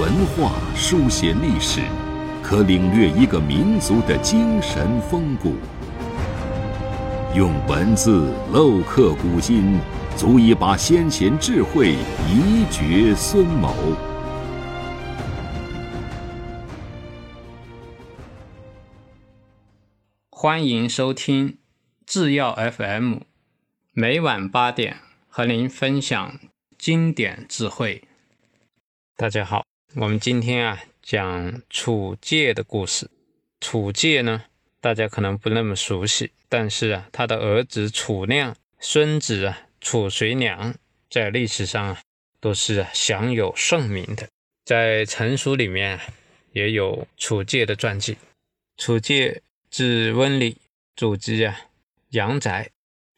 文化书写历史，可领略一个民族的精神风骨。用文字镂刻古今，足以把先贤智慧遗绝孙谋。欢迎收听制药 FM， 每晚8点和您分享经典智慧。大家好，我们今天讲楚介的故事。楚介呢，大家可能不那么熟悉，但是他的儿子楚亮、孙子楚随娘，在历史上都是享有盛名的。在成书里面也有楚介的传记。楚介字温蠡，祖籍阳翟，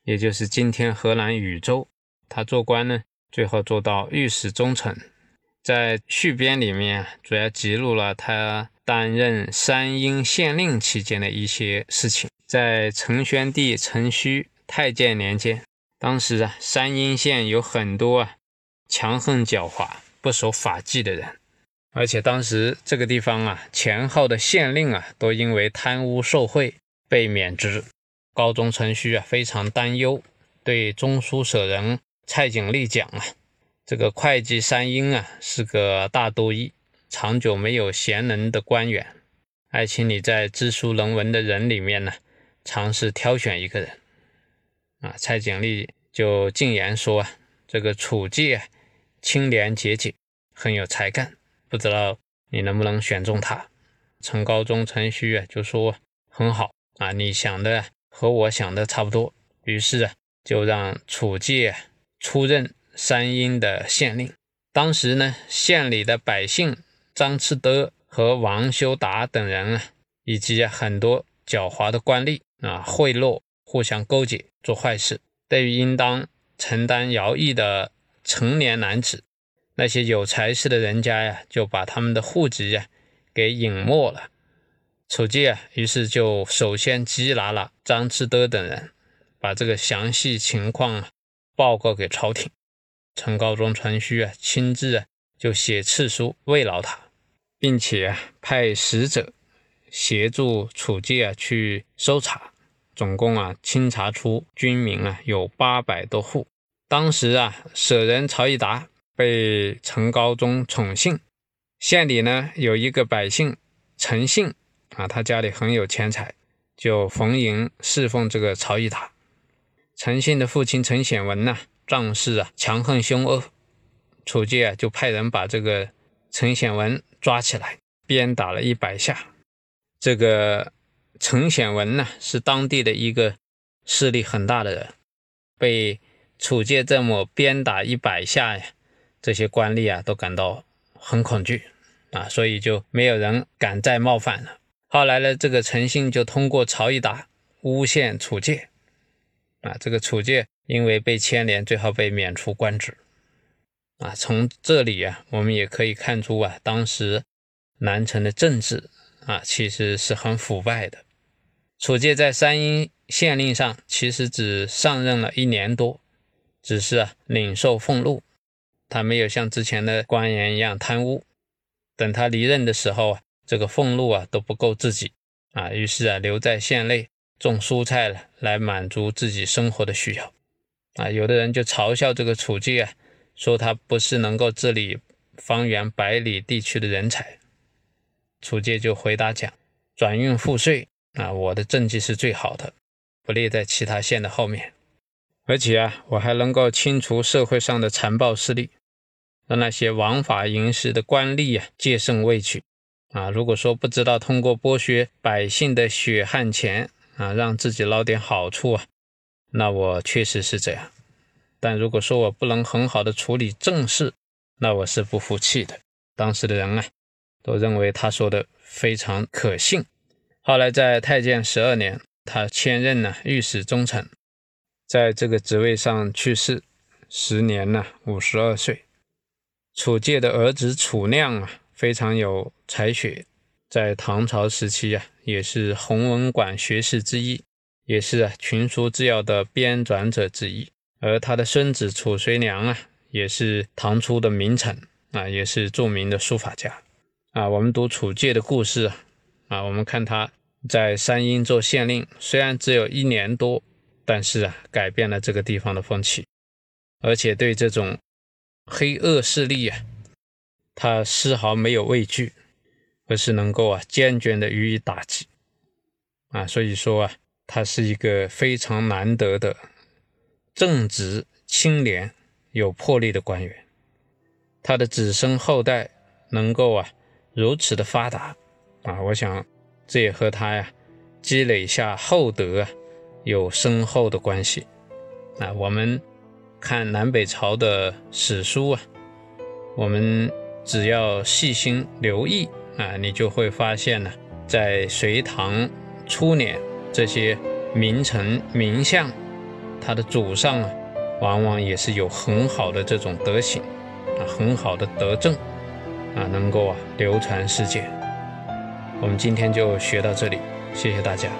也就是今天河南禹州。他做官呢，最后做到御史中丞。在续编里面主要记录了他担任山阴县令期间的一些事情。在成宣帝陈顼太监年间，当时山阴县有很多强横狡猾不守法纪的人，而且当时这个地方前后的县令都因为贪污受贿被免职。高宗陈顼非常担忧，对中书舍人蔡景立讲这个会稽山阴是个大都邑，长久没有贤能的官员，爱卿你在知书能文的人里面呢，尝试挑选一个人。蔡景立就进言说这个楚介清廉节俭，很有才干，不知道你能不能选中他。陈高宗陈顼就说很好你想的和我想的差不多。于是就让楚介出任山阴的县令。当时呢，县里的百姓张赤德和王修达等人以及很多狡猾的官吏贿赂，互相勾结做坏事。对于应当承担徭役的成年男子，那些有才识的人家就把他们的户籍给隐没了。楚介于是就首先缉拿了张赤德等人，把这个详细情况报告给朝廷。陈高宗陈顼亲自就写敕书慰劳他，并且派使者协助楚介去搜查，总共清查出军民有800多户。当时舍人曹义达被陈高宗宠幸。县里呢有一个百姓陈信他家里很有钱财，就逢迎侍奉这个曹义达。陈信的父亲陈显文仗势强横凶恶，楚介就派人把这个陈显文抓起来，鞭打了100下。这个陈显文是当地的一个势力很大的人，被楚介这么鞭打100下这些官吏都感到很恐惧所以就没有人敢再冒犯了。后来呢，这个陈信就通过曹义达诬陷楚介这个楚介因为被牵连，最后被免除官职。从这里我们也可以看出当时南城的政治其实是很腐败的。楚介在山阴县令上其实只上任了1年多，只是领受俸禄，他没有像之前的官员一样贪污。等他离任的时候这个俸禄都不够自己于是留在县内种蔬菜了，来满足自己生活的需要有的人就嘲笑这个楚介说他不是能够治理方圆100里地区的人才。楚介就回答讲，转运赋税我的政绩是最好的，不列在其他县的后面，而且我还能够清除社会上的残暴势力，让那些枉法营私的官吏戒慎畏惧如果说不知道通过剥削百姓的血汗钱让自己捞点好处那我确实是这样，但如果说我不能很好的处理政事，那我是不服气的。当时的人都认为他说的非常可信。后来在太建12年，他迁任御史中丞，在这个职位上去世，时年52岁。楚介的儿子楚亮非常有才学，在唐朝时期也是弘文馆学士之一，也是群书治要的编纂者之一。而他的孙子楚随娘也是唐初的名臣也是著名的书法家。我们读楚介的故事我们看他在山阴做县令，虽然只有1年多，但是改变了这个地方的风气，而且对这种黑恶势力他丝毫没有畏惧，而是能够坚决的予以打击。所以说他是一个非常难得的正直、清廉、有魄力的官员。他的子孙后代能够如此的发达我想这也和他积累下厚德有深厚的关系。我们看南北朝的史书我们只要细心留意你就会发现在隋唐初年，这些名臣名相他的祖上往往也是有很好的这种德行很好的德政能够流传世界。我们今天就学到这里，谢谢大家。